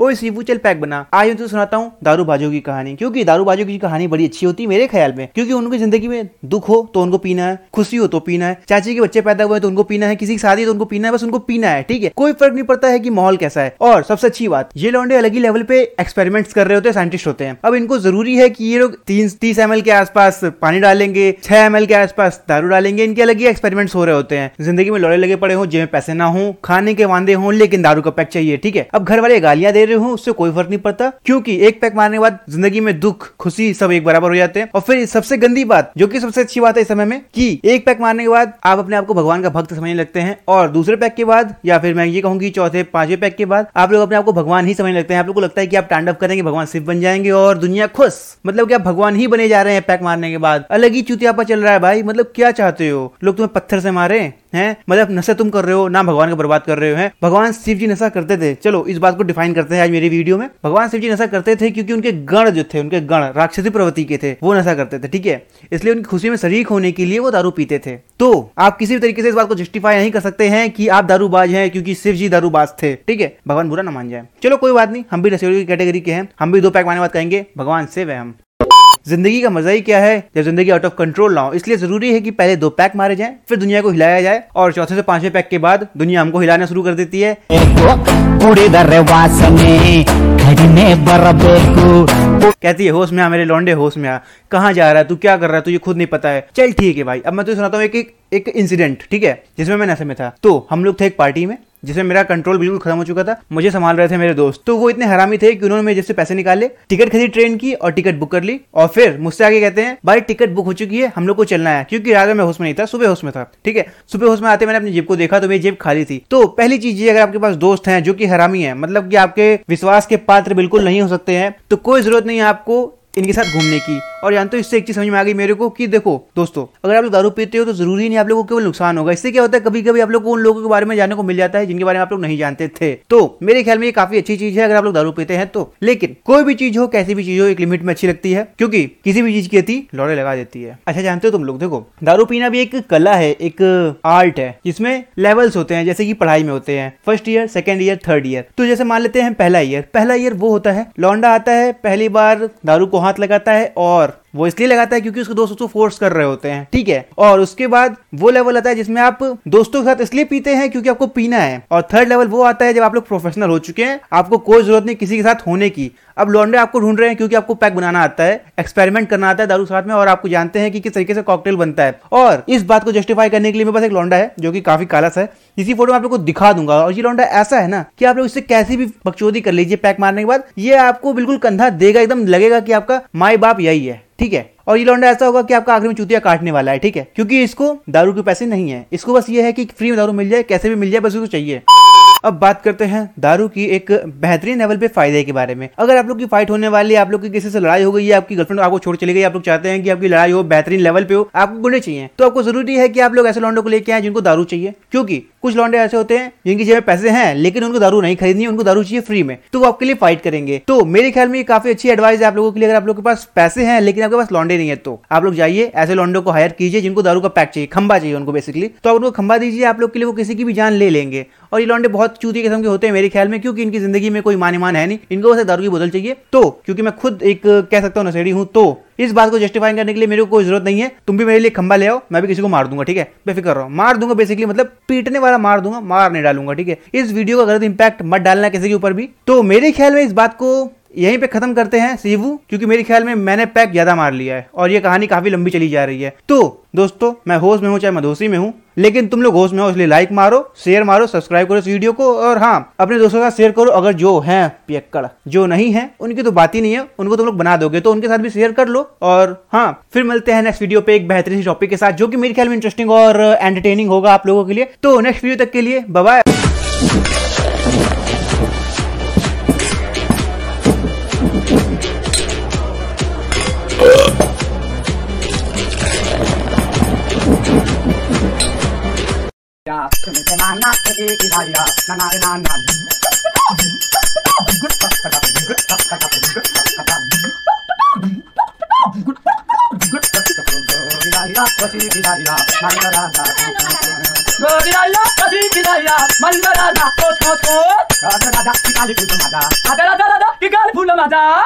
ओ सीपू चल पैक बना। आज मैं तो सुनाता हूँ दारूबाजों की कहानी, क्योंकि दारूबाजों की कहानी बड़ी अच्छी होती है मेरे ख्याल में, क्योंकि उनकी जिंदगी में दुख हो तो उनको पीना है, खुशी हो तो पीना है, चाची के बच्चे पैदा हुए तो उनको पीना है, किसी की शादी तो उनको पीना है, बस उनको पीना है। ठीक है, कोई फर्क नहीं पड़ता है कि माहौल कैसा है। और सबसे अच्छी बात, ये लौंडे अलग ही लेवल पे एक्सपेरिमेंट्स कर रहे होते हैं, साइंटिस्ट होते हैं। अब इनको जरूरी है कि ये लोग 30 ml के आसपास पानी डालेंगे, 6 ml के आसपास दारू डालेंगे, इनके अलग ही एक्सपेरिमेंट्स हो रहे होते हैं। जिंदगी में लौड़े लगे पड़े हो, जेब में पैसे ना हो, खाने के वांदे हो, लेकिन दारू का पैक चाहिए। ठीक है, अब घर वाले गालियां दे रहे हो उससे कोई फर्क नहीं पड़ता, क्योंकि एक पैक मारने के बाद जिंदगी में दुख खुशी सब एक बराबर हो जाते हैं। और फिर सबसे गंदी बात, जो कि सबसे अच्छी बात है इस समय में, कि एक पैक मारने के बाद आप अपने आप को भगवान का भक्त समझने लगते हैं, और दूसरे पैक के बाद, या फिर मैं ये कहूंगी चौथे पांचवें पैक के बाद, आप लोग अपने आप को भगवान ही समझने लगते हैं। आप लोग को लगता है कि आप तांडव करेंगे, भगवान शिव बन जाएंगे और दुनिया खुश, मतलब कि आप भगवान ही बने जा रहे हैं पैक मारने के बाद। अलग ही चुतियापा चल रहा है भाई, मतलब क्या चाहते हो, लोग तुम्हें पत्थर से मारे हैं, मतलब नशा तुम कर रहे हो ना, भगवान को बर्बाद कर रहे हो हैं। भगवान शिव जी नशा करते थे, चलो इस बात को डिफाइन करते हैं आज मेरी वीडियो में। भगवान शिव जी नशा करते थे क्योंकि उनके गण जो थे, उनके गण राक्षसी प्रवृत्ति के थे, वो नशा करते थे। ठीक है, इसलिए उनकी खुशी में शरीक होने के लिए वो दारू पीते थे। तो आप किसी भी तरीके से इस बात को जस्टिफाई नहीं कर सकते हैं कि आप दारूबाज हैं क्योंकि शिव जी दारूबाज थे। ठीक है, भगवान बुरा ना मान जाए, चलो कोई बात नहीं, हम भी नशेड़ी की कैटेगरी के हैं, हम भी 2 पैक मारने बात कहेंगे, भगवान शिव है हम। जिंदगी का मजा ही क्या है जब जिंदगी आउट ऑफ कंट्रोल ना हो, इसलिए जरूरी है कि पहले 2 पैक मारे जाएं, फिर दुनिया को हिलाया जाए, और चौथे से पांचवें पैक के बाद दुनिया हमको हिलाना शुरू कर देती है। कहती है होश में आ मेरे लौंडे, होश में आ, कहाँ जा रहा है तू, क्या कर रहा है, तुझे खुद नहीं पता है। चल ठीक है भाई, अब मैं तो सुनाता हूँ एक इंसिडेंट, ठीक है, जिसमें मैं नशे में था। तो हम लोग थे एक पार्टी में जिसमें मेरा कंट्रोल बिल्कुल खत्म हो चुका था, मुझे संभाल रहे थे मेरे दोस्त। तो वो इतने हरामी थे कि उन्होंने मेरे जैसे पैसे निकाले, टिकट खरीदी ट्रेन की और टिकट बुक कर ली, और फिर मुझसे आगे कहते हैं भाई टिकट बुक हो चुकी है, हम लोग को चलना है, क्योंकि रात में होश में नहीं था, सुबह होश में था। ठीक है, सुबह होश में आते मैंने अपनी जेब को देखा तो मेरी जेब खाली थी। तो पहली चीज ये, अगर आपके पास दोस्त हैं जो कि हरामी है, मतलब कि आपके विश्वास के पात्र बिल्कुल नहीं हो सकते हैं, तो कोई जरूरत नहीं है आपको इनके साथ घूमने की। और जानते हो इससे एक चीज समझ में आ गई मेरे को, कि देखो दोस्तों, अगर आप लोग दारू पीते हो तो जरूरी नहीं आप लोगों को केवल नुकसान होगा, इससे क्या होता है कभी कभी आप लोग को उन लोगों के बारे में जानने को मिल जाता है जिनके बारे में आप लोग नहीं जानते थे। तो मेरे ख्याल में ये काफी अच्छी चीज है अगर आप लोग दारू पीते हैं तो। लेकिन कोई भी चीज हो, कैसी भी चीज हो, एक लिमिट में अच्छी लगती है, क्योंकि किसी भी चीज की अति लौड़े लगा देती है। अच्छा जानते हो तुम लोग, देखो दारू पीना भी एक कला है, एक आर्ट है, जिसमें लेवल्स होते हैं, जैसे कि पढ़ाई में होते हैं 1st year, 2nd year, 3rd year. तो जैसे मान लेते हैं पहला ईयर वो होता है लौंडा आता है, पहली बार दारू को हाथ लगाता है, और वो इसलिए लगाता है क्योंकि उसके दोस्त उसको फोर्स कर रहे होते हैं। ठीक है, और उसके बाद वो लेवल आता है जिसमें आप दोस्तों के साथ इसलिए पीते हैं क्योंकि आपको पीना है, और 3rd लेवल वो आता है जब आप लोग प्रोफेशनल हो चुके हैं, आपको कोई जरूरत नहीं किसी के साथ होने की। अब लौंडे आपको ढूंढ रहे हैं क्योंकि आपको पैक बनाना आता है, एक्सपेरिमेंट करना आता है दारू साथ में, और आपको जानते हैं कि किस तरीके से कॉकटेल बनता है। और इस बात को जस्टिफाई करने के लिए मेरे पास एक लौंडा है जो कि काफी काला सा है, इसी फोटो में आप लोग को दिखा दूंगा। और ये लौंडा ऐसा है ना कि आप लोग इससे कैसी भी बकचोदी कर लीजिए पैक मारने के बाद, ये आपको बिल्कुल कंधा देगा, एकदम लगेगा कि आपका माई बाप यही है। ठीक है, और ये लौंडा ऐसा होगा कि आपका आखिर में चूतिया काटने वाला है। ठीक है, क्योंकि इसको दारू के पैसे नहीं है, इसको बस ये है कि फ्री में दारू मिल जाए, कैसे भी मिल जाए, बस उसको चाहिए। अब बात करते हैं दारू की एक बेहतरीन लेवल पे फायदे के बारे में। अगर आप लोग की फाइट होने वाली है, आप लोग की किसी से लड़ाई हो गई है, आपकी गर्लफ्रेंड आपको छोड़ चली गई, आप लोग चाहते हैं कि आपकी लड़ाई हो, बेहतरीन लेवल पे हो, आपको गुंडे चाहिए, तो आपको जरूरी है कि आप लोग ऐसे लौंडों को लेके आए जिनको दारू चाहिए, क्योंकि कुछ लौंडे ऐसे होते हैं जिनकी जेब में पैसे हैं लेकिन उनको दारू नहीं खरीदनी, उनको दारू चाहिए फ्री में, तो वो आपके लिए फाइट करेंगे। तो मेरे ख्याल में ये काफी अच्छी एडवाइस है आप लोगों के लिए, अगर आप लोग के पास पैसे हैं लेकिन आपके पास लौंडे नहीं है, तो आप लोग जाइए ऐसे लौंडों को हायर कीजिए जिनको दारू का पैक चाहिए, खंबा चाहिए उनको बेसिकली, तो आप उनको खंबा दीजिए, आप लोग के लिए वो किसी की भी जान ले लेंगे। और ये लौंडे बहुत चूती किस्म के होते हैं मेरे ख्याल में, क्योंकि इनकी जिंदगी में कोई मान-सम्मान है नहीं, इनको बस दारू की बोतल चाहिए। तो क्योंकि मैं खुद एक कह सकता हूँ नशेड़ी हूँ, तो इस बात को जस्टिफाई करने के लिए मेरे को कोई जरूरत नहीं है, तुम भी मेरे लिए खंबा ले आओ, मैं भी किसी को मार दूंगा। ठीक है, बेफिक्र रहो, मार दूंगा, बेसिकली मतलब पीटने वाला मार दूंगा, मार नहीं डालूंगा। ठीक है, इस वीडियो का गलत इंपैक्ट मत डालना किसी के ऊपर भी। तो मेरे ख्याल में इस बात को यहीं पे खत्म करते हैं सीवू, क्योंकि मेरे ख्याल में मैंने पैक ज्यादा मार लिया है और ये कहानी काफी लंबी चली जा रही है। तो दोस्तों, मैं होश में हूँ चाहे मधोसी में हूँ, लेकिन तुम लोग होश में हो, इसलिए लाइक मारो, शेयर मारो, सब्सक्राइब करो इस वीडियो को, और हाँ अपने दोस्तों का शेयर करो, अगर जो हैं पियक्कड़, जो नहीं है उनकी तो बात ही नहीं है, उनको तुम लोग बना दोगे, तो उनके साथ भी शेयर कर लो। और हाँ, फिर मिलते हैं नेक्स्ट वीडियो पे एक बेहतरीन टॉपिक के साथ, जो कि मेरे ख्याल में इंटरेस्टिंग और एंटरटेनिंग होगा आप लोगों के लिए। तो नेक्स्ट वीडियो तक के लिए बाय बाय। राधा राधा की काली फूल माता, राधा राधा राधा की काली फूल माता।